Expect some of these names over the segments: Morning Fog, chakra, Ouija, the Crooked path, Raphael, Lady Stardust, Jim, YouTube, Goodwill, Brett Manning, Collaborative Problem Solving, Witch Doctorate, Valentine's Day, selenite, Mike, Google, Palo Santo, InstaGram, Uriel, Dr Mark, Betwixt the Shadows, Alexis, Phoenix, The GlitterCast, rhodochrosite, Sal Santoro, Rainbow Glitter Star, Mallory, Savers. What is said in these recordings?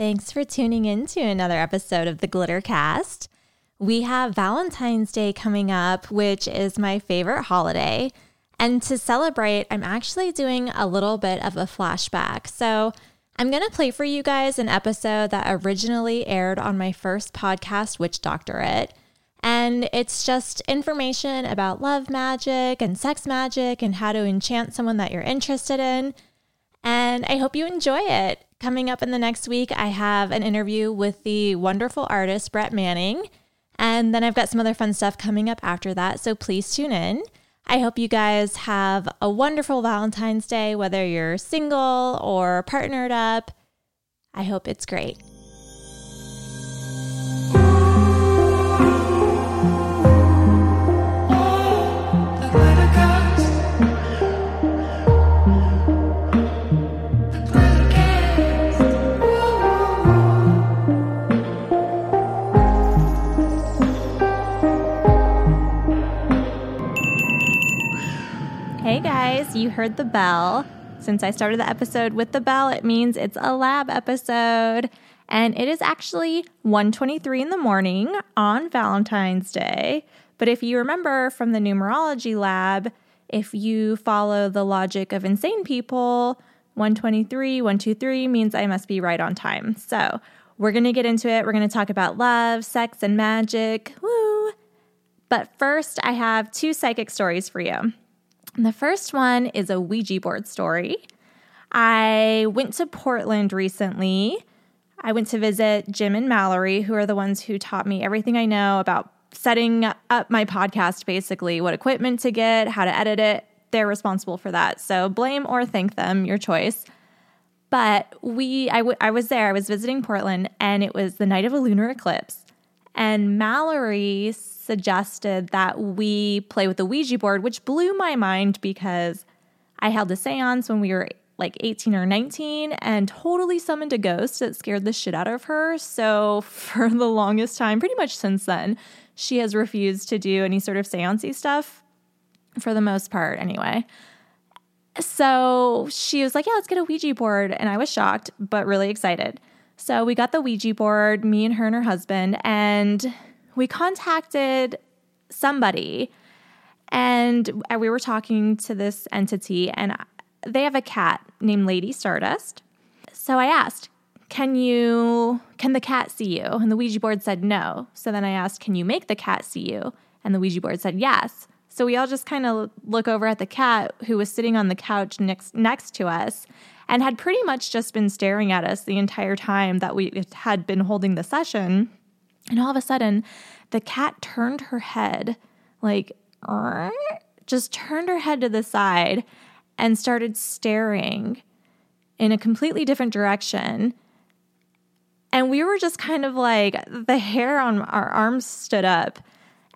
Thanks for tuning in to another episode of the GlitterCast. We have Valentine's Day coming up, which is my favorite holiday. And to celebrate, I'm actually doing a little bit of a flashback. So I'm going to play for you guys an episode that originally aired on my first podcast, Witch Doctorate. And it's just information about love magic and sex magic and how to enchant someone that you're interested in. And I hope you enjoy it. Coming up in the next week, I have an interview with the wonderful artist, Brett Manning. And then I've got some other fun stuff coming up after that. So please tune in. I hope you guys have a wonderful Valentine's Day, whether you're single or partnered up. I hope it's great. Hey guys, you heard the bell. Since I started the episode with the bell, it means it's a lab episode. And it is actually 1:23 in the morning on Valentine's Day. But if you remember from the numerology lab, if you follow the logic of insane people, 123, 123 means I must be right on time. So we're going to get into it. We're going to talk about love, sex, and magic. Woo! But first, I have two psychic stories for you. The first one is a Ouija board story. I went to Portland recently. I went to visit Jim and Mallory, who are the ones who taught me everything I know about setting up my podcast, basically, what equipment to get, how to edit it. They're responsible for that. So blame or thank them, your choice. But I was there, I was visiting Portland, and it was the night of a lunar eclipse. And Mallory suggested that we play with the Ouija board, which blew my mind because I held a seance when we were like 18 or 19 and totally summoned a ghost that scared the shit out of her. So for the longest time, pretty much since then, she has refused to do any sort of seance-y stuff, for the most part anyway. So she was like, yeah, let's get a Ouija board. And I was shocked, but really excited. So we got the Ouija board, me and her husband, and we contacted somebody, and we were talking to this entity, and they have a cat named Lady Stardust. So I asked, can the cat see you? And the Ouija board said no. So then I asked, can you make the cat see you? And the Ouija board said yes. So we all just kind of look over at the cat, who was sitting on the couch next to us and had pretty much just been staring at us the entire time that we had been holding the session. And all of a sudden, the cat turned her head, like, just turned her head to the side and started staring in a completely different direction. And we were just kind of like, the hair on our arms stood up.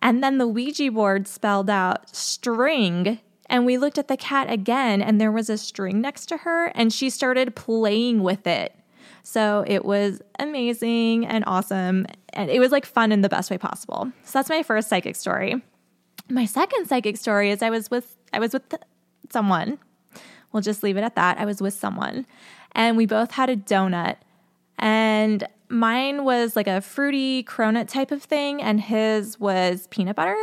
And then the Ouija board spelled out string. And we looked at the cat again, and there was a string next to her, and she started playing with it. So it was amazing and awesome, and it was like fun in the best way possible. So that's my first psychic story. My second psychic story is I was with someone. We'll just leave it at that. I was with someone, and we both had a donut, and mine was like a fruity cronut type of thing, and his was peanut butter.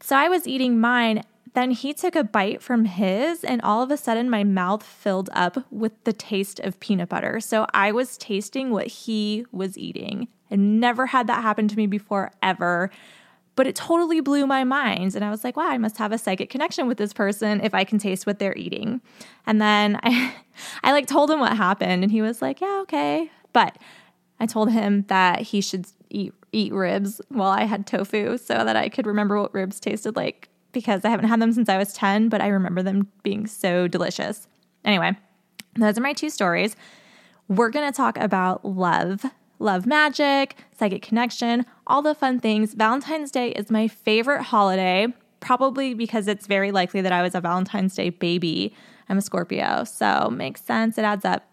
So I was eating mine. Then he took a bite from his, and all of a sudden my mouth filled up with the taste of peanut butter. So I was tasting what he was eating. I've never had that happen to me before, ever. But it totally blew my mind. And I was like, wow, I must have a psychic connection with this person if I can taste what they're eating. And then I like told him what happened, and he was like, yeah, okay. But I told him that he should eat ribs while I had tofu so that I could remember what ribs tasted like, because I haven't had them since I was 10, but I remember them being so delicious. Anyway, those are my two stories. We're going to talk about love magic, psychic connection, all the fun things. Valentine's Day is my favorite holiday, probably because it's very likely that I was a Valentine's Day baby. I'm a Scorpio, so makes sense. It adds up.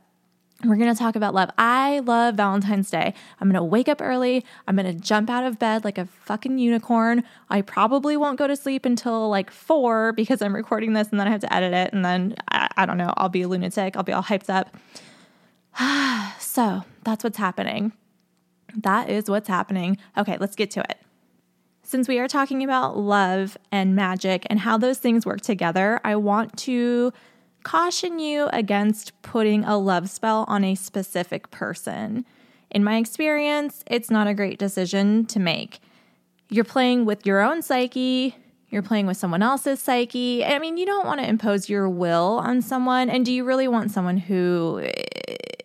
We're going to talk about love. I love Valentine's Day. I'm going to wake up early. I'm going to jump out of bed like a fucking unicorn. I probably won't go to sleep until like 4 because I'm recording this and then I have to edit it. And then I don't know, I'll be a lunatic. I'll be all hyped up. So that's what's happening. That is what's happening. Okay, let's get to it. Since we are talking about love and magic and how those things work together, I want to caution you against putting a love spell on a specific person. In my experience, it's not a great decision to make. You're playing with your own psyche. You're playing with someone else's psyche. I mean, you don't want to impose your will on someone. And do you really want someone who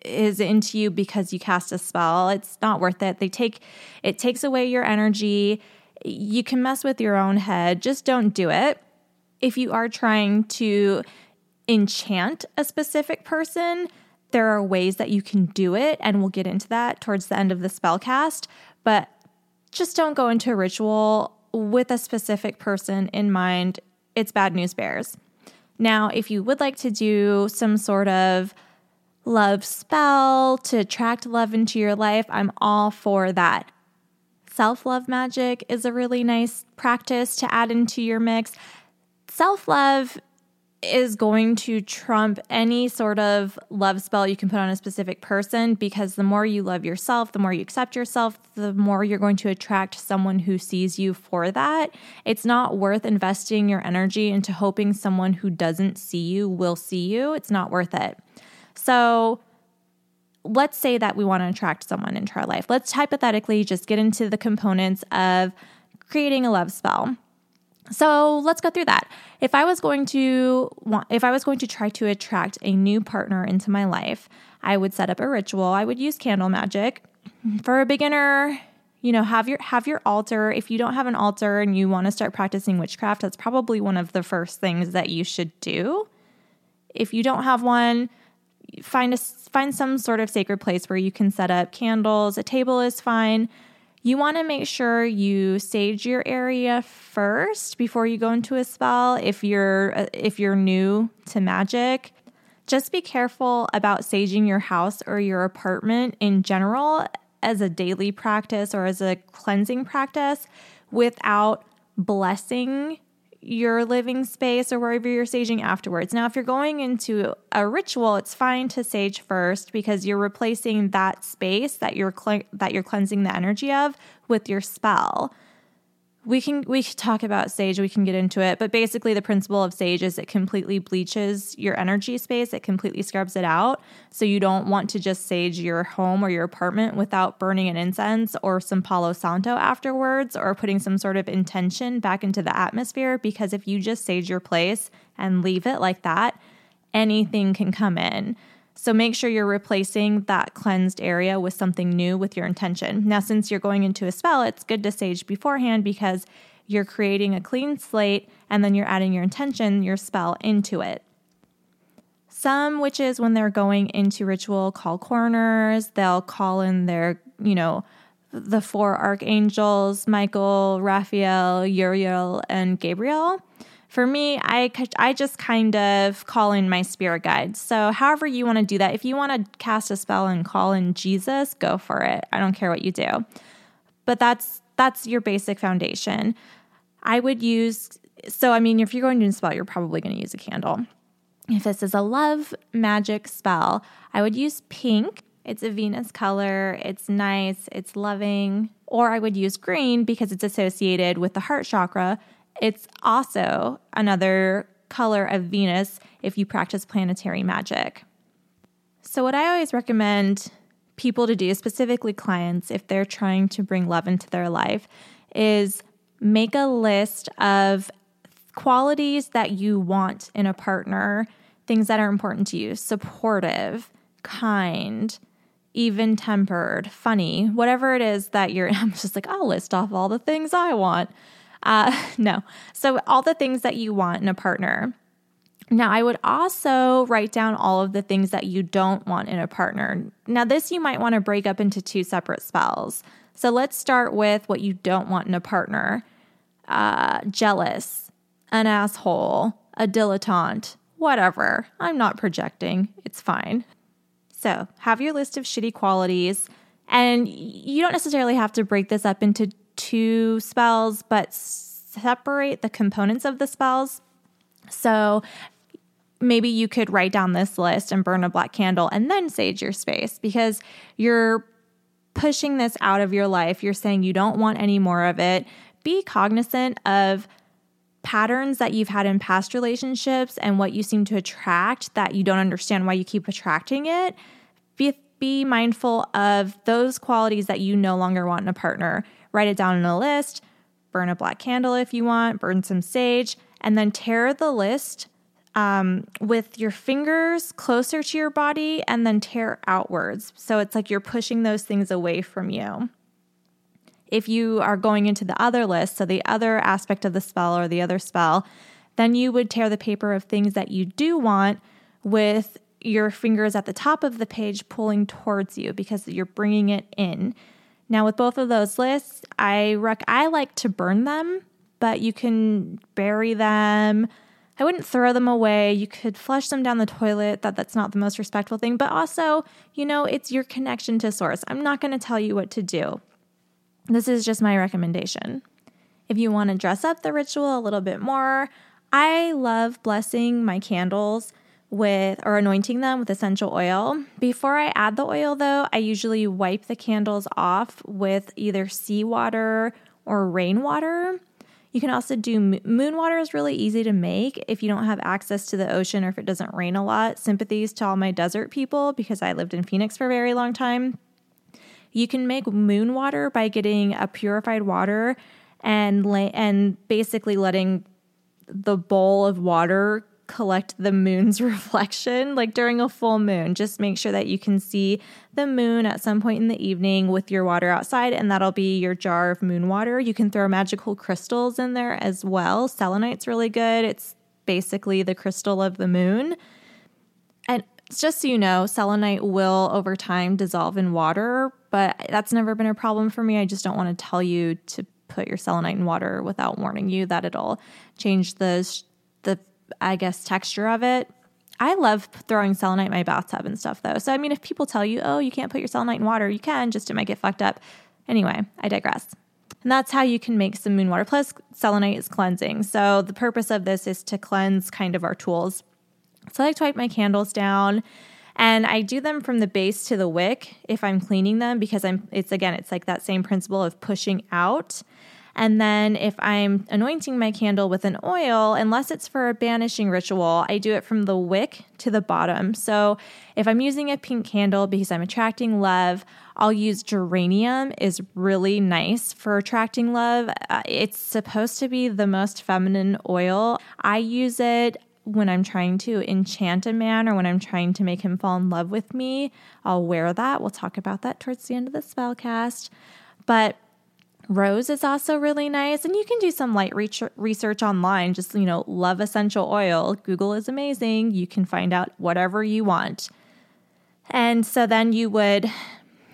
is into you because you cast a spell? It's not worth it. It takes away your energy. You can mess with your own head. Just don't do it. If you are trying to enchant a specific person, there are ways that you can do it, and we'll get into that towards the end of the spellcast. But just don't go into a ritual with a specific person in mind. It's bad news bears. Now, if you would like to do some sort of love spell to attract love into your life, I'm all for that. Self-love magic is a really nice practice to add into your mix. Self-love is going to trump any sort of love spell you can put on a specific person, because the more you love yourself, the more you accept yourself, the more you're going to attract someone who sees you for that. It's not worth investing your energy into hoping someone who doesn't see you will see you. It's not worth it. So let's say that we want to attract someone into our life. Let's hypothetically just get into the components of creating a love spell. So let's go through that. If I was going to try to attract a new partner into my life, I would set up a ritual. I would use candle magic. For a beginner, have your altar. If you don't have an altar and you want to start practicing witchcraft, that's probably one of the first things that you should do. If you don't have one, find some sort of sacred place where you can set up candles. A table is fine. You want to make sure you sage your area first before you go into a spell. If you're new to magic, just be careful about saging your house or your apartment in general as a daily practice or as a cleansing practice without blessing your living space or wherever you're saging afterwards. Now, if you're going into a ritual, it's fine to sage first because you're replacing that space that you're cleansing the energy of with your spell. We can talk about sage. We can get into it. But basically, the principle of sage is it completely bleaches your energy space. It completely scrubs it out. So you don't want to just sage your home or your apartment without burning an incense or some Palo Santo afterwards or putting some sort of intention back into the atmosphere. Because if you just sage your place and leave it like that, anything can come in. So make sure you're replacing that cleansed area with something new with your intention. Now, since you're going into a spell, it's good to sage beforehand because you're creating a clean slate and then you're adding your intention, your spell, into it. Some witches, when they're going into ritual, call corners. They'll call in their, the four archangels, Michael, Raphael, Uriel, and Gabriel. For me, I just kind of call in my spirit guides. So however you want to do that, if you want to cast a spell and call in Jesus, go for it. I don't care what you do. But that's your basic foundation. If you're going to do a spell, you're probably going to use a candle. If this is a love magic spell, I would use pink. It's a Venus color. It's nice. It's loving. Or I would use green because it's associated with the heart chakra. It's also another color of Venus if you practice planetary magic. So what I always recommend people to do, specifically clients, if they're trying to bring love into their life, is make a list of qualities that you want in a partner, things that are important to you: supportive, kind, even-tempered, funny, whatever it is that I'm just like, I'll list off all the things I want. No. So all the things that you want in a partner. Now, I would also write down all of the things that you don't want in a partner. Now, this you might want to break up into two separate spells. So let's start with what you don't want in a partner. Jealous, an asshole, a dilettante, whatever. I'm not projecting. It's fine. So have your list of shitty qualities, and you don't necessarily have to break this up into two spells, but separate the components of the spells. So maybe you could write down this list and burn a black candle and then sage your space, because you're pushing this out of your life. You're saying you don't want any more of it. Be cognizant of patterns that you've had in past relationships and what you seem to attract that you don't understand why you keep attracting it. Be mindful of those qualities that you no longer want in a partner. Write it down in a list, burn a black candle if you want, burn some sage, and then tear the list with your fingers closer to your body and then tear outwards. So it's like you're pushing those things away from you. If you are going into the other list, so the other aspect of the spell or the other spell, then you would tear the paper of things that you do want with your fingers at the top of the page pulling towards you, because you're bringing it in. Now with both of those lists, I like to burn them, but you can bury them. I wouldn't throw them away. You could flush them down the toilet. That's not the most respectful thing. But also, it's your connection to source. I'm not going to tell you what to do. This is just my recommendation. If you want to dress up the ritual a little bit more, I love blessing my candles or anointing them with essential oil. Before I add the oil, though, I usually wipe the candles off with either seawater or rainwater. You can also do moon water is really easy to make if you don't have access to the ocean or if it doesn't rain a lot. Sympathies to all my desert people, because I lived in Phoenix for a very long time. You can make moon water by getting a purified water and basically letting the bowl of water collect the moon's reflection, like during a full moon. Just make sure that you can see the moon at some point in the evening with your water outside, and that'll be your jar of moon water. You can throw magical crystals in there as well. Selenite's really good. It's basically the crystal of the moon. And just so you know, selenite will over time dissolve in water, but that's never been a problem for me. I just don't want to tell you to put your selenite in water without warning you that it'll change the texture of it. I love throwing selenite in my bathtub and stuff, though. So, if people tell you, oh, you can't put your selenite in water, you can, just it might get fucked up. Anyway, I digress. And that's how you can make some moon water. Plus, selenite is cleansing. So the purpose of this is to cleanse kind of our tools. So I like to wipe my candles down, and I do them from the base to the wick if I'm cleaning them, because it's like that same principle of pushing out. And then if I'm anointing my candle with an oil, unless it's for a banishing ritual, I do it from the wick to the bottom. So if I'm using a pink candle because I'm attracting love, I'll use geranium. Is really nice for attracting love. It's supposed to be the most feminine oil. I use it when I'm trying to enchant a man or when I'm trying to make him fall in love with me. I'll wear that. We'll talk about that towards the end of the spellcast. But rose is also really nice, and you can do some light research online. Just, love essential oil. Google is amazing. You can find out whatever you want. And so then you would,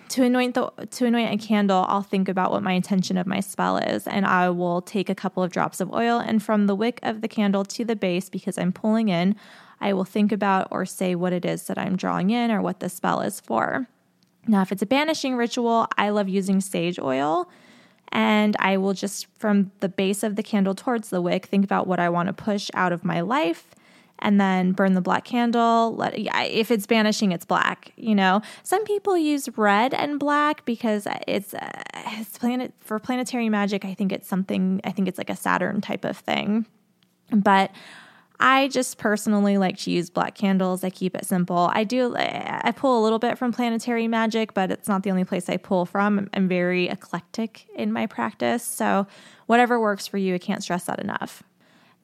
to anoint a candle, I'll think about what my intention of my spell is, and I will take a couple of drops of oil, and from the wick of the candle to the base, because I'm pulling in, I will think about or say what it is that I'm drawing in or what the spell is for. Now, if it's a banishing ritual, I love using sage oil. And I will just, from the base of the candle towards the wick, think about what I want to push out of my life, and then burn the black candle. If it's banishing, it's black, Some people use red and black because it's for planetary magic. I think it's like a Saturn type of thing. But I just personally like to use black candles. I keep it simple. I pull a little bit from planetary magic, but it's not the only place I pull from. I'm very eclectic in my practice. So whatever works for you, I can't stress that enough.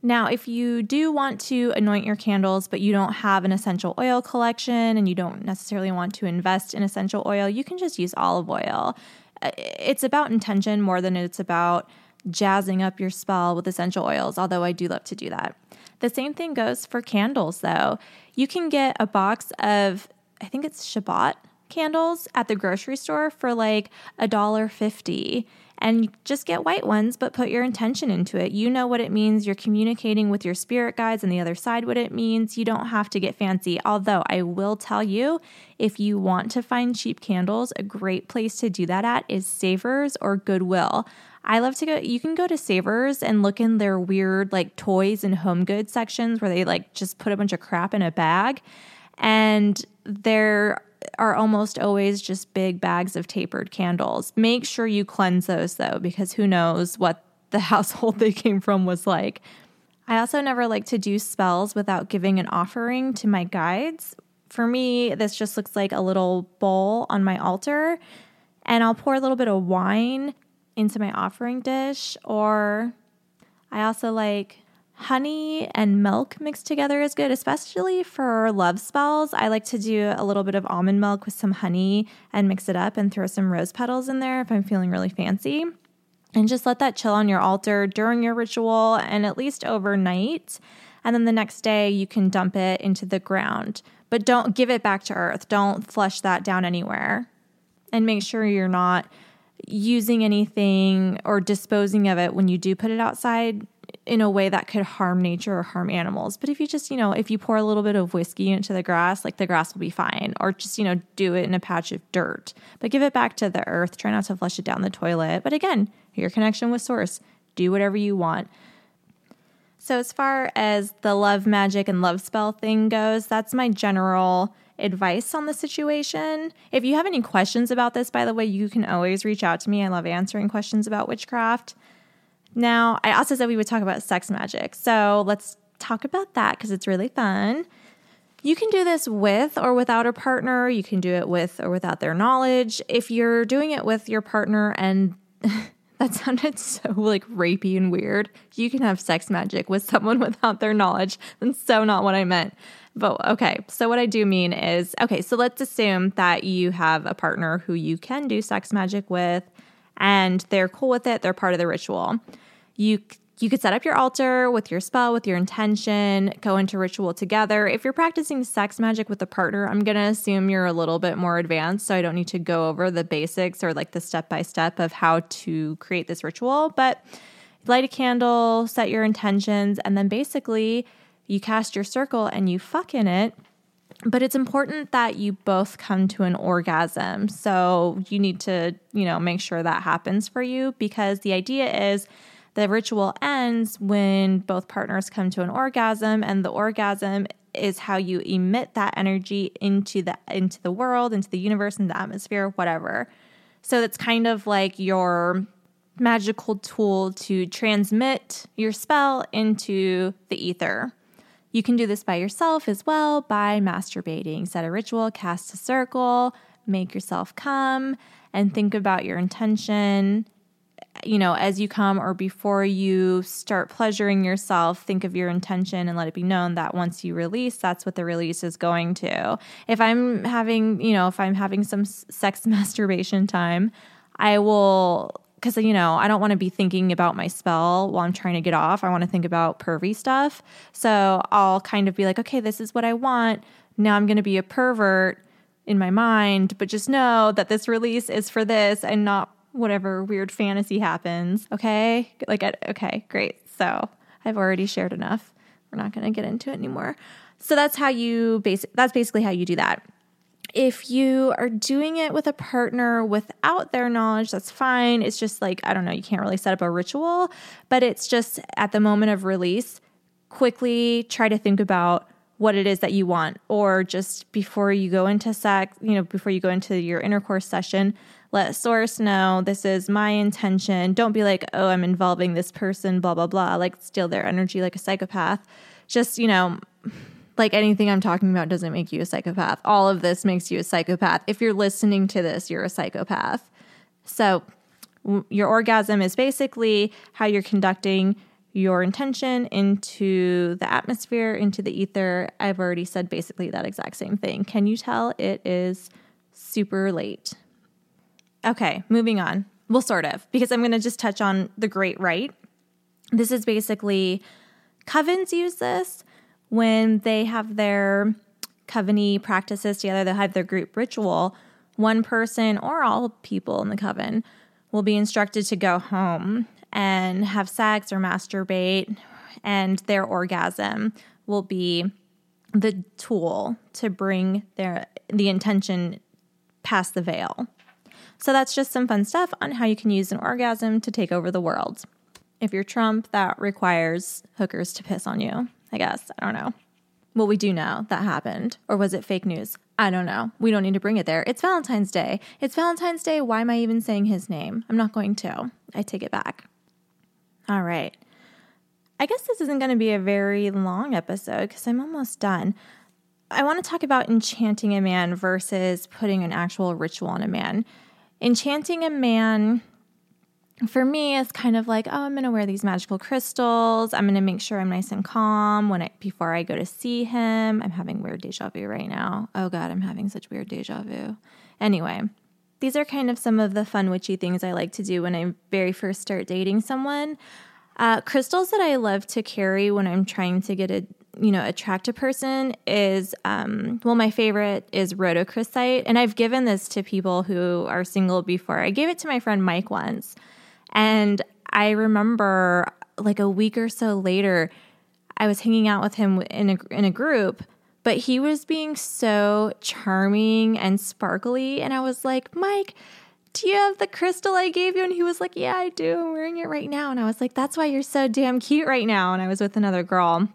Now, if you do want to anoint your candles, but you don't have an essential oil collection and you don't necessarily want to invest in essential oil, you can just use olive oil. It's about intention more than it's about jazzing up your spell with essential oils, although I do love to do that. The same thing goes for candles, though. You can get a box of, I think it's Shabbat candles at the grocery store for like $1.50, and just get white ones, but put your intention into it. You know what it means. You're communicating with your spirit guides on the other side what it means. You don't have to get fancy. Although I will tell you, if you want to find cheap candles, a great place to do that at is Savers or Goodwill. I love to go, you can go to Savers and look in their weird like toys and home goods sections where they like just put a bunch of crap in a bag. And there are almost always just big bags of tapered candles. Make sure you cleanse those though, because who knows what the household they came from was like. I also never like to do spells without giving an offering to my guides. For me, this just looks like a little bowl on my altar, and I'll pour a little bit of wine into my offering dish, or I also like honey and milk mixed together is good, especially for love spells. I like to do a little bit of almond milk with some honey and mix it up and throw some rose petals in there if I'm feeling really fancy. And just let that chill on your altar during your ritual and at least overnight. And then the next day you can dump it into the ground. But don't give it back to earth. Don't flush that down anywhere. And make sure you're not using anything or disposing of it when you do put it outside in a way that could harm nature or harm animals. But if you just, if you pour a little bit of whiskey into the grass, like the grass will be fine. Or just, do it in a patch of dirt. But give it back to the earth. Try not to flush it down the toilet. But again, your connection with source. Do whatever you want. So as far as the love magic and love spell thing goes, that's my general advice on the situation. If you have any questions about this, by the way, you can always reach out to me. I love answering questions about witchcraft. Now, I also said we would talk about sex magic. So let's talk about that because it's really fun. You can do this with or without a partner. You can do it with or without their knowledge. If you're doing it with your partner and... That sounded so like rapey and weird. You can have sex magic with someone without their knowledge. That's so not what I meant. But okay, so what I do mean is, so let's assume that you have a partner who you can do sex magic with and they're cool with it. They're part of the ritual. You could set up your altar with your spell, with your intention, go into ritual together. If you're practicing sex magic with a partner, I'm going to assume you're a little bit more advanced, so I don't need to go over the basics or like the step-by-step of how to create this ritual. But light a candle, set your intentions, and then basically you cast your circle and you fuck in it. But it's important that you both come to an orgasm. So you need to, make sure that happens for you, because the idea is the ritual ends when both partners come to an orgasm, and the orgasm is how you emit that energy into the world, into the universe, into the atmosphere, whatever. So that's kind of like your magical tool to transmit your spell into the ether. You can do this by yourself as well, by masturbating. Set a ritual, cast a circle, make yourself come, and think about your intention. As you come or before you start pleasuring yourself, think of your intention and let it be known that once you release, that's what the release is going to. If I'm having some sex masturbation time, I will, because, I don't want to be thinking about my spell while I'm trying to get off. I want to think about pervy stuff. So I'll kind of be like, okay, this is what I want. Now I'm going to be a pervert in my mind, but just know that this release is for this and not whatever weird fantasy happens. Okay? Great. So I've already shared enough. We're not going to get into it anymore. So that's basically how you do that. If you are doing it with a partner without their knowledge, that's fine. It's just like, I don't know, you can't really set up a ritual, but it's just at the moment of release, quickly try to think about what it is that you want, or just before you go into sex, before you go into your intercourse session, let source know this is my intention. Don't be like, oh, I'm involving this person, blah, blah, blah, like steal their energy like a psychopath. Just, like anything I'm talking about doesn't make you a psychopath. All of this makes you a psychopath. If you're listening to this, you're a psychopath. So your orgasm is basically how you're conducting your intention into the atmosphere, into the ether. I've already said basically that exact same thing. Can you tell it is super late? Okay, moving on. Well, sort of, because I'm going to just touch on the great rite. This is basically, covens use this when they have their coven-y practices together. They'll have their group ritual. One person or all people in the coven will be instructed to go home and have sex or masturbate, and their orgasm will be the tool to bring the intention past the veil. So that's just some fun stuff on how you can use an orgasm to take over the world. If you're Trump, that requires hookers to piss on you, I guess. I don't know. Well, we do know that happened. Or was it fake news? I don't know. We don't need to bring it there. It's Valentine's Day. It's Valentine's Day. Why am I even saying his name? I'm not going to. I take it back. All right. I guess this isn't going to be a very long episode because I'm almost done. I want to talk about enchanting a man versus putting an actual ritual on a man. Enchanting a man, for me, is kind of like, oh, I'm going to wear these magical crystals. I'm going to make sure I'm nice and calm before I go to see him. I'm having weird deja vu right now. Oh, God, I'm having such weird deja vu. Anyway, these are kind of some of the fun witchy things I like to do when I very first start dating someone. Crystals that I love to carry when I'm trying to get attract a person is, my favorite is rhodochrosite. And I've given this to people who are single before. I gave it to my friend Mike once. And I remember like a week or so later, I was hanging out with him in a group, but he was being so charming and sparkly. And I was like, Mike, do you have the crystal I gave you? And he was like, yeah, I do. I'm wearing it right now. And I was like, that's why you're so damn cute right now. And I was with another girl.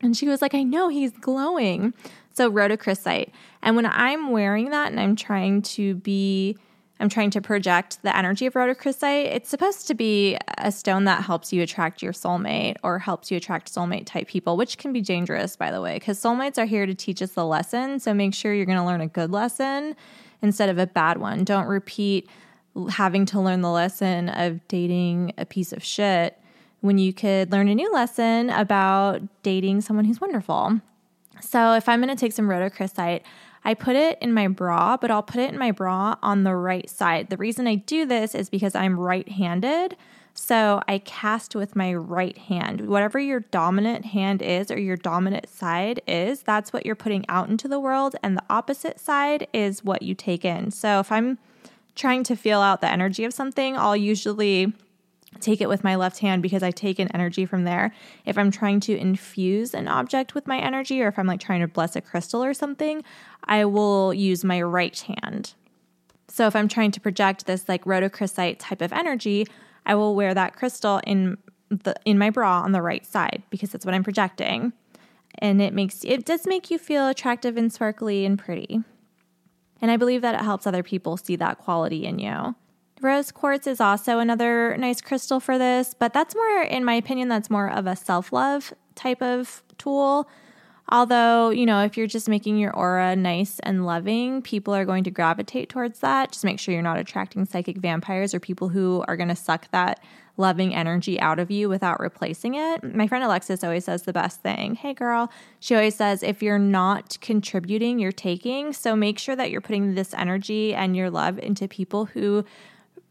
And she was like, I know, he's glowing. So rhodochrosite. And when I'm wearing that and I'm trying to project the energy of rhodochrosite, it's supposed to be a stone that helps you attract your soulmate or helps you attract soulmate type people, which can be dangerous, by the way, because soulmates are here to teach us the lesson. So make sure you're going to learn a good lesson instead of a bad one. Don't repeat having to learn the lesson of dating a piece of shit when you could learn a new lesson about dating someone who's wonderful. So if I'm going to take some rhodochrosite, I put it in my bra, but I'll put it in my bra on the right side. The reason I do this is because I'm right-handed, so I cast with my right hand. Whatever your dominant hand is or your dominant side is, that's what you're putting out into the world, and the opposite side is what you take in. So if I'm trying to feel out the energy of something, I'll usually take it with my left hand because I take in energy from there. If I'm trying to infuse an object with my energy, or if I'm like trying to bless a crystal or something, I will use my right hand. So if I'm trying to project this like rhodochrosite type of energy, I will wear that crystal in my bra on the right side because that's what I'm projecting. And it does make you feel attractive and sparkly and pretty. And I believe that it helps other people see that quality in you. Rose quartz is also another nice crystal for this, but that's more, in my opinion, that's more of a self-love type of tool. Although, if you're just making your aura nice and loving, people are going to gravitate towards that. Just make sure you're not attracting psychic vampires or people who are going to suck that loving energy out of you without replacing it. My friend Alexis always says the best thing. Hey, girl. She always says, if you're not contributing, you're taking. So make sure that you're putting this energy and your love into people who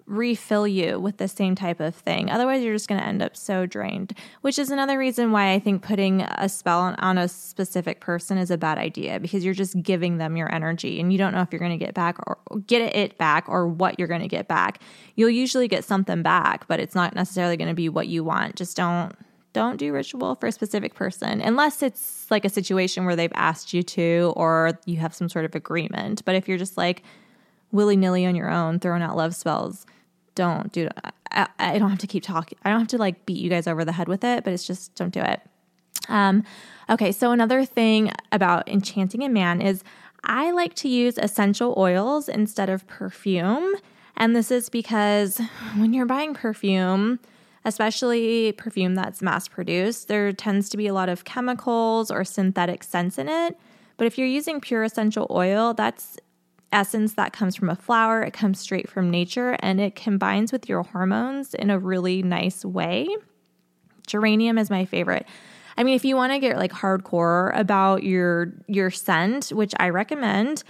refill you with the same type of thing. Otherwise, you're just going to end up so drained, which is another reason why I think putting a spell on a specific person is a bad idea, because you're just giving them your energy and you don't know if you're going to get it back or what you're going to get back. You'll usually get something back, but it's not necessarily going to be what you want. Just don't do ritual for a specific person unless it's like a situation where they've asked you to or you have some sort of agreement. But if you're just like willy-nilly on your own, throwing out love spells, don't do that. I don't have to keep talking. I don't have to like beat you guys over the head with it, but it's just don't do it. Okay, so another thing about enchanting a man is I like to use essential oils instead of perfume. And this is because when you're buying perfume, especially perfume that's mass-produced, there tends to be a lot of chemicals or synthetic scents in it. But if you're using pure essential oil, that's essence that comes from a flower. It comes straight from nature and it combines with your hormones in a really nice way. Geranium is my favorite. I mean, if you want to get like hardcore about your scent, which I recommend,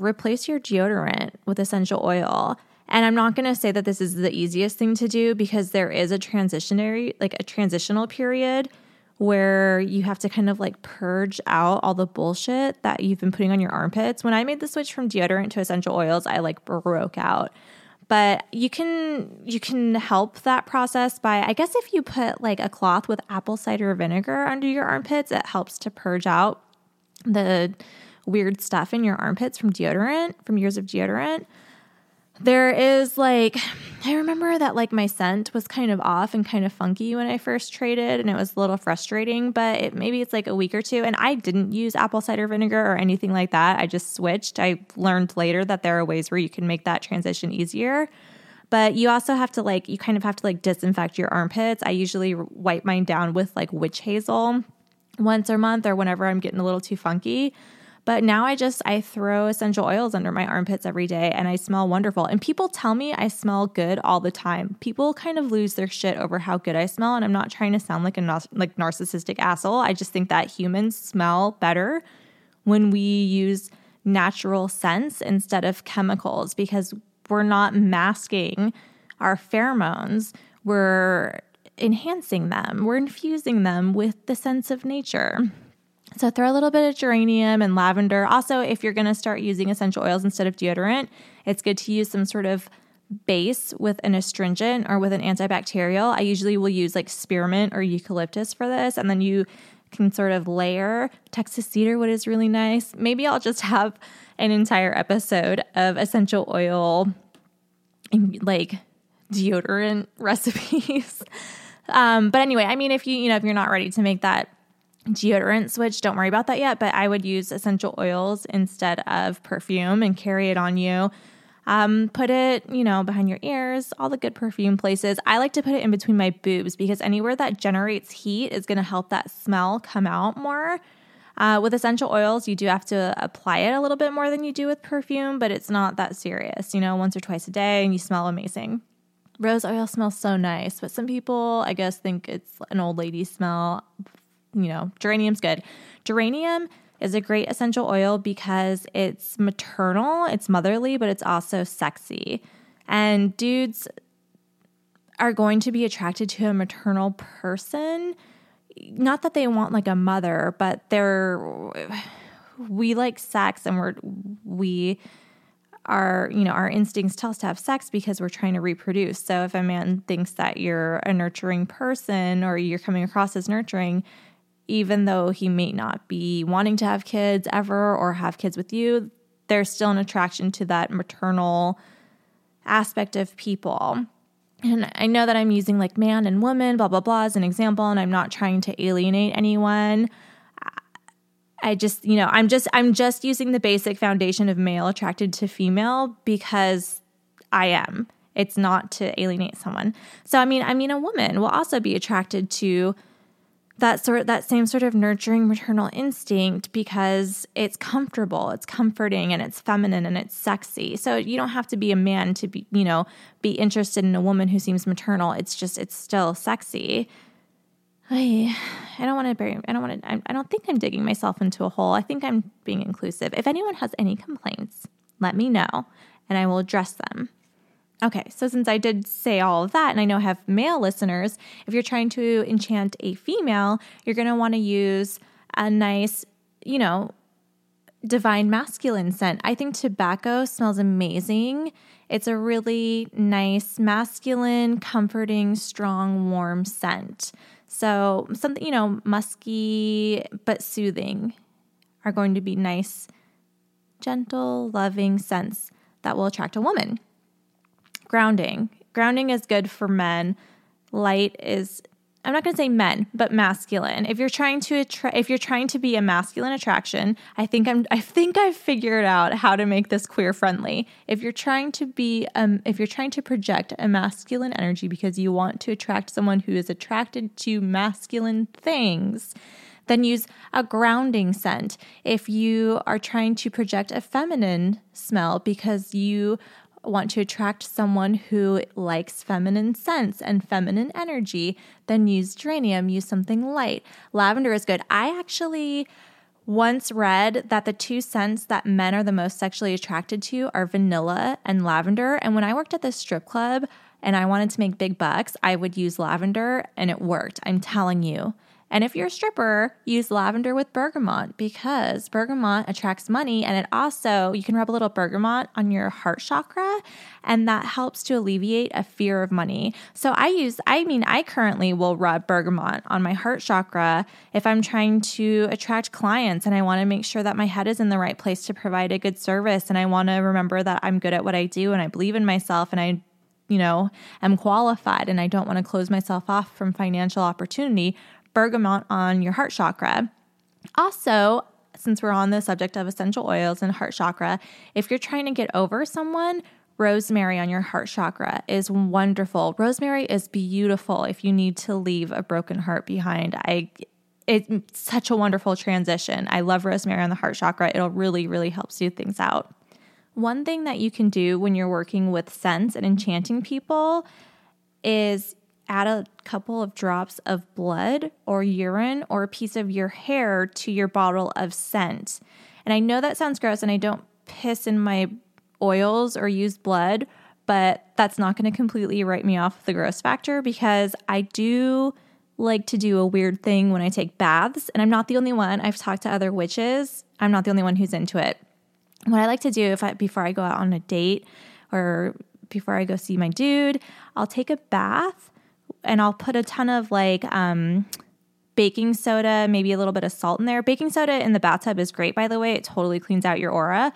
replace your deodorant with essential oil. And I'm not going to say that this is the easiest thing to do because there is a transitional period where you have to kind of like purge out all the bullshit that you've been putting on your armpits. When I made the switch from deodorant to essential oils, I like broke out. But you can help that process by, I guess if you put like a cloth with apple cider vinegar under your armpits, it helps to purge out the weird stuff in your armpits from years of deodorant. There is like, I remember that like my scent was kind of off and kind of funky when I first traded, and it was a little frustrating, but maybe it's like a week or two. And I didn't use apple cider vinegar or anything like that. I just switched. I learned later that there are ways where you can make that transition easier. But you also have to like, you kind of have to like disinfect your armpits. I usually wipe mine down with like witch hazel once a month or whenever I'm getting a little too funky. But now I throw essential oils under my armpits every day and I smell wonderful. And people tell me I smell good all the time. People kind of lose their shit over how good I smell. And I'm not trying to sound like a narcissistic asshole. I just think that humans smell better when we use natural scents instead of chemicals, because we're not masking our pheromones. We're enhancing them. We're infusing them with the sense of nature. So throw a little bit of geranium and lavender. Also, if you're going to start using essential oils instead of deodorant, it's good to use some sort of base with an astringent or with an antibacterial. I usually will use like spearmint or eucalyptus for this. And then you can sort of layer Texas cedarwood is really nice. Maybe I'll just have an entire episode of essential oil, like deodorant recipes. But anyway, I mean, if you're not ready to make that deodorant switch, don't worry about that yet, but I would use essential oils instead of perfume and carry it on you. Put it, behind your ears, all the good perfume places. I like to put it in between my boobs because anywhere that generates heat is going to help that smell come out more. With essential oils, you do have to apply it a little bit more than you do with perfume, but it's not that serious, once or twice a day and you smell amazing. Rose oil smells so nice, but some people, I guess, think it's an old lady smell. Geranium's good. Geranium is a great essential oil because it's maternal, it's motherly, but it's also sexy. And dudes are going to be attracted to a maternal person. Not that they want like a mother, but we like sex and our instincts tell us to have sex because we're trying to reproduce. So if a man thinks that you're a nurturing person or you're coming across as nurturing, even though he may not be wanting to have kids ever or have kids with you, there's still an attraction to that maternal aspect of people. And I know that I'm using like man and woman, blah, blah, blah as an example, and I'm not trying to alienate anyone. I just, I'm just using the basic foundation of male attracted to female because I am. It's not to alienate someone. So, I mean, a woman will also be attracted to that same sort of nurturing maternal instinct because it's comfortable, it's comforting, and it's feminine and it's sexy. So you don't have to be a man to be interested in a woman who seems maternal. It's still sexy. I don't think I'm digging myself into a hole. I think I'm being inclusive. If anyone has any complaints, let me know and I will address them. Okay, so since I did say all of that, and I know I have male listeners, if you're trying to enchant a female, you're going to want to use a nice, divine masculine scent. I think tobacco smells amazing. It's a really nice, masculine, comforting, strong, warm scent. So something, musky but soothing are going to be nice, gentle, loving scents that will attract a woman. Grounding. Grounding is good for men. Light is, I'm not going to say men, but masculine. If you're trying to be a masculine attraction, I think I've figured out how to make this queer friendly. If you're trying to be if you're trying to project a masculine energy because you want to attract someone who is attracted to masculine things, then use a grounding scent. If you are trying to project a feminine smell because you want to attract someone who likes feminine scents and feminine energy, then use geranium, use something light. Lavender is good. I actually once read that the two scents that men are the most sexually attracted to are vanilla and lavender. And when I worked at the strip club and I wanted to make big bucks, I would use lavender and it worked. I'm telling you. And if you're a stripper, use lavender with bergamot, because bergamot attracts money, and it also, you can rub a little bergamot on your heart chakra, and that helps to alleviate a fear of money. So I currently will rub bergamot on my heart chakra if I'm trying to attract clients and I want to make sure that my head is in the right place to provide a good service, and I want to remember that I'm good at what I do and I believe in myself and I am qualified and I don't want to close myself off from financial opportunity. Bergamot on your heart chakra. Also, since we're on the subject of essential oils and heart chakra, if you're trying to get over someone, rosemary on your heart chakra is wonderful. Rosemary is beautiful if you need to leave a broken heart behind. It's such a wonderful transition. I love rosemary on the heart chakra. It'll really, really help smooth things out. One thing that you can do when you're working with scents and enchanting people is add a couple of drops of blood or urine or a piece of your hair to your bottle of scent. And I know that sounds gross, and I don't piss in my oils or use blood, but that's not going to completely write me off the gross factor, because I do like to do a weird thing when I take baths, and I'm not the only one. I've talked to other witches. I'm not the only one who's into it. What I like to do before I go out on a date or before I go see my dude, I'll take a bath. And I'll put a ton of baking soda, maybe a little bit of salt in there. Baking soda in the bathtub is great, by the way. It totally cleans out your aura.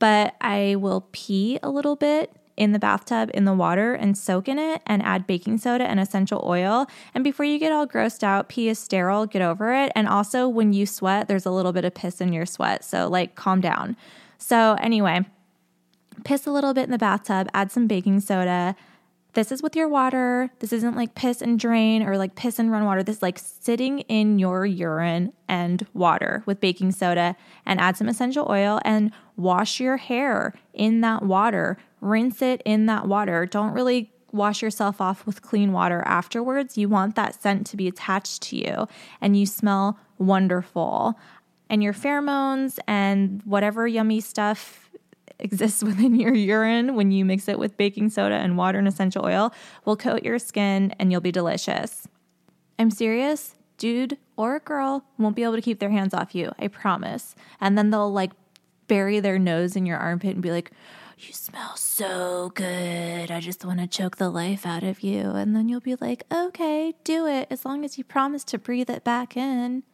But I will pee a little bit in the bathtub in the water and soak in it and add baking soda and essential oil. And before you get all grossed out, pee is sterile, get over it. And also when you sweat, there's a little bit of piss in your sweat. So calm down. So anyway, piss a little bit in the bathtub, add some baking soda. This is with your water. This isn't piss and drain or piss and run water. This is sitting in your urine and water with baking soda, and add some essential oil and wash your hair in that water. Rinse it in that water. Don't really wash yourself off with clean water afterwards. You want that scent to be attached to you and you smell wonderful. And your pheromones and whatever yummy stuff exists within your urine when you mix it with baking soda and water and essential oil will coat your skin, and you'll be delicious. I'm serious. Dude or a girl won't be able to keep their hands off you. I promise. And then they'll bury their nose in your armpit and be like, you smell so good. I just want to choke the life out of you. And then you'll be like, okay, do it. As long as you promise to breathe it back in.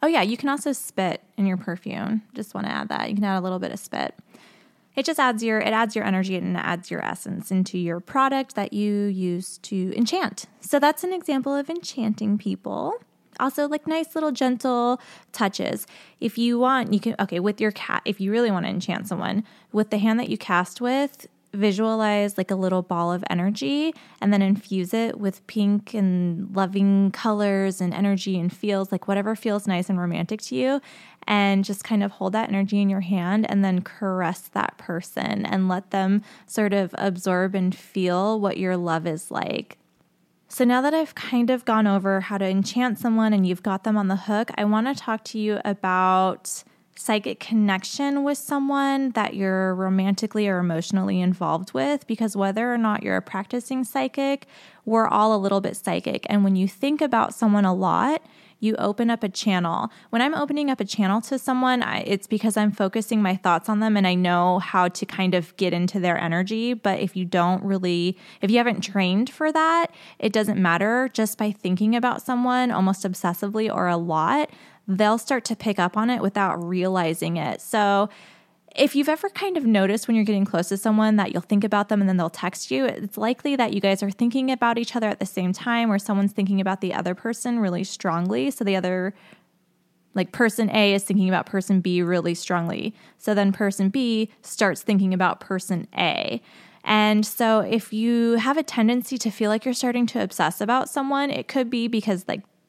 Oh yeah. You can also spit in your perfume. Just want to add that. You can add a little bit of spit. It just adds it adds your energy and it adds your essence into your product that you use to enchant. So that's an example of enchanting people. Also, nice little gentle touches. If you want, you can, with your cat, if you really want to enchant someone, with the hand that you cast with, visualize a little ball of energy and then infuse it with pink and loving colors and energy and feels, whatever feels nice and romantic to you, and just kind of hold that energy in your hand and then caress that person and let them sort of absorb and feel what your love is like. So now that I've kind of gone over how to enchant someone and you've got them on the hook, I want to talk to you about psychic connection with someone that you're romantically or emotionally involved with, because whether or not you're a practicing psychic, we're all a little bit psychic. And when you think about someone a lot, you open up a channel. When I'm opening up a channel to someone, it's because I'm focusing my thoughts on them and I know how to kind of get into their energy. But if you haven't trained for that, it doesn't matter. Just by thinking about someone almost obsessively or a lot, they'll start to pick up on it without realizing it. So if you've ever kind of noticed when you're getting close to someone that you'll think about them and then they'll text you, it's likely that you guys are thinking about each other at the same time, or someone's thinking about the other person really strongly. So the other, person A is thinking about person B really strongly. So then person B starts thinking about person A. And so if you have a tendency to feel like you're starting to obsess about someone, it could be because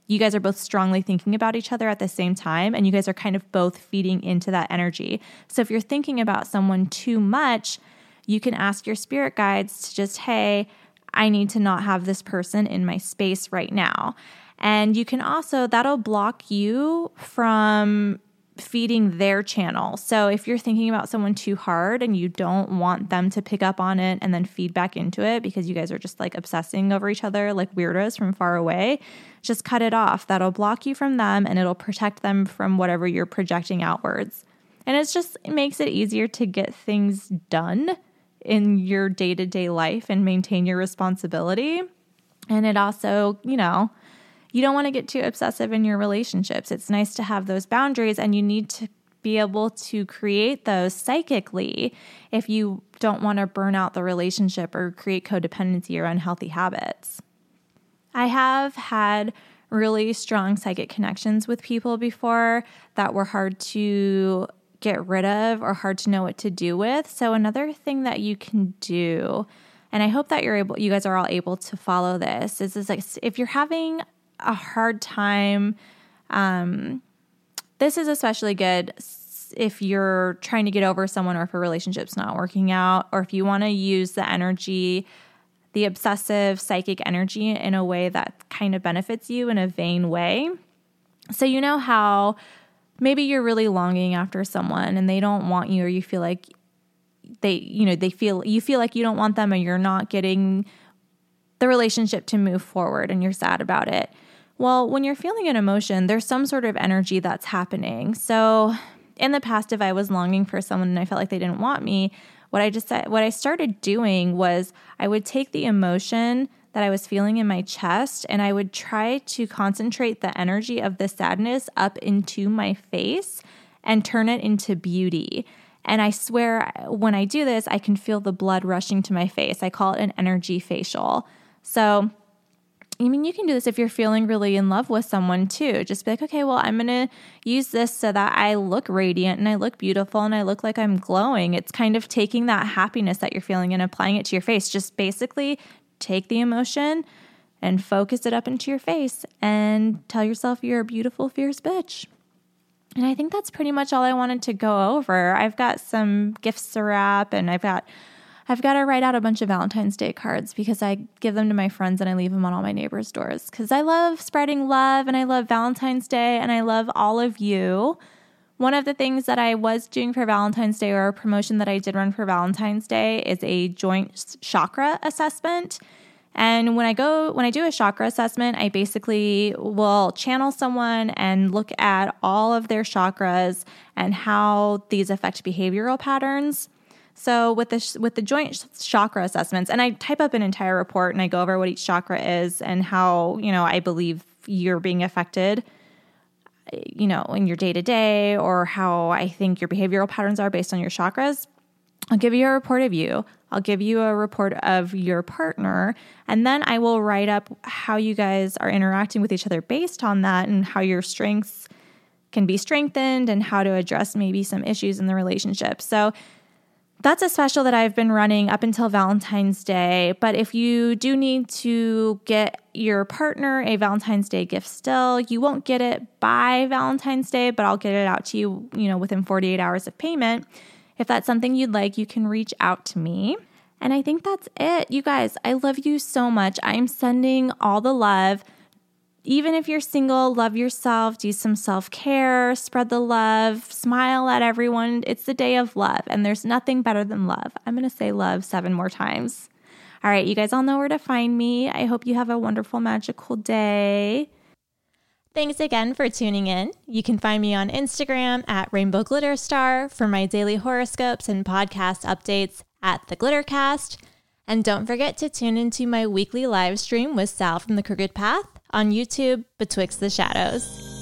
you guys are both strongly thinking about each other at the same time, and you guys are kind of both feeding into that energy. So if you're thinking about someone too much, you can ask your spirit guides to just, hey, I need to not have this person in my space right now. And you can also, that'll block you from feeding their channel. So if you're thinking about someone too hard and you don't want them to pick up on it and then feed back into it because you guys are just like obsessing over each other like weirdos from far away, just cut it off. That'll block you from them and it'll protect them from whatever you're projecting outwards. And it's just, it makes it easier to get things done in your day-to-day life and maintain your responsibility. And it also, you know, you don't want to get too obsessive in your relationships. It's nice to have those boundaries, and you need to be able to create those psychically if you don't want to burn out the relationship or create codependency or unhealthy habits. I have had really strong psychic connections with people before that were hard to get rid of or hard to know what to do with. So another thing that you can do, and I hope that you guys are all able to follow this, is like if you're having a hard time. This is especially good if you're trying to get over someone or if a relationship's not working out, or if you want to use the energy, the obsessive psychic energy, in a way that kind of benefits you in a vain way. So you know how maybe you're really longing after someone and they don't want you, or you feel like you feel like you don't want them, or you're not getting the relationship to move forward and you're sad about it. Well, when you're feeling an emotion, there's some sort of energy that's happening. So in the past, if I was longing for someone and I felt like they didn't want me, what I started doing was I would take the emotion that I was feeling in my chest and I would try to concentrate the energy of the sadness up into my face and turn it into beauty. And I swear when I do this, I can feel the blood rushing to my face. I call it an energy facial. So, I mean, you can do this if you're feeling really in love with someone too. Just be like, okay, well, I'm going to use this so that I look radiant and I look beautiful and I look like I'm glowing. It's kind of taking that happiness that you're feeling and applying it to your face. Just basically take the emotion and focus it up into your face and tell yourself you're a beautiful, fierce bitch. And I think that's pretty much all I wanted to go over. I've got some gifts to wrap, and I've got to write out a bunch of Valentine's Day cards because I give them to my friends and I leave them on all my neighbors' doors because I love spreading love and I love Valentine's Day and I love all of you. One of the things that I was doing for Valentine's Day, or a promotion that I did run for Valentine's Day, is a joint chakra assessment. And when I do a chakra assessment, I basically will channel someone and look at all of their chakras and how these affect behavioral patterns. So with the joint chakra assessments, and I type up an entire report and I go over what each chakra is and how, you know, I believe you're being affected, you know, in your day-to-day, or how I think your behavioral patterns are based on your chakras. I'll give you a report of you. I'll give you a report of your partner, and then I will write up how you guys are interacting with each other based on that and how your strengths can be strengthened and how to address maybe some issues in the relationship. So that's a special that I've been running up until Valentine's Day. But if you do need to get your partner a Valentine's Day gift still, you won't get it by Valentine's Day, but I'll get it out to you, you know, within 48 hours of payment. If that's something you'd like, you can reach out to me. And I think that's it. You guys, I love you so much. I'm sending all the love. Even if you're single, love yourself, do some self-care, spread the love, smile at everyone. It's the day of love, and there's nothing better than love. I'm going to say love 7 more times. All right, you guys all know where to find me. I hope you have a wonderful, magical day. Thanks again for tuning in. You can find me on Instagram at Rainbow Glitter Star for my daily horoscopes and podcast updates at The GlitterCast. And don't forget to tune into my weekly live stream with Sal from the Crooked Path on YouTube, Betwixt the Shadows.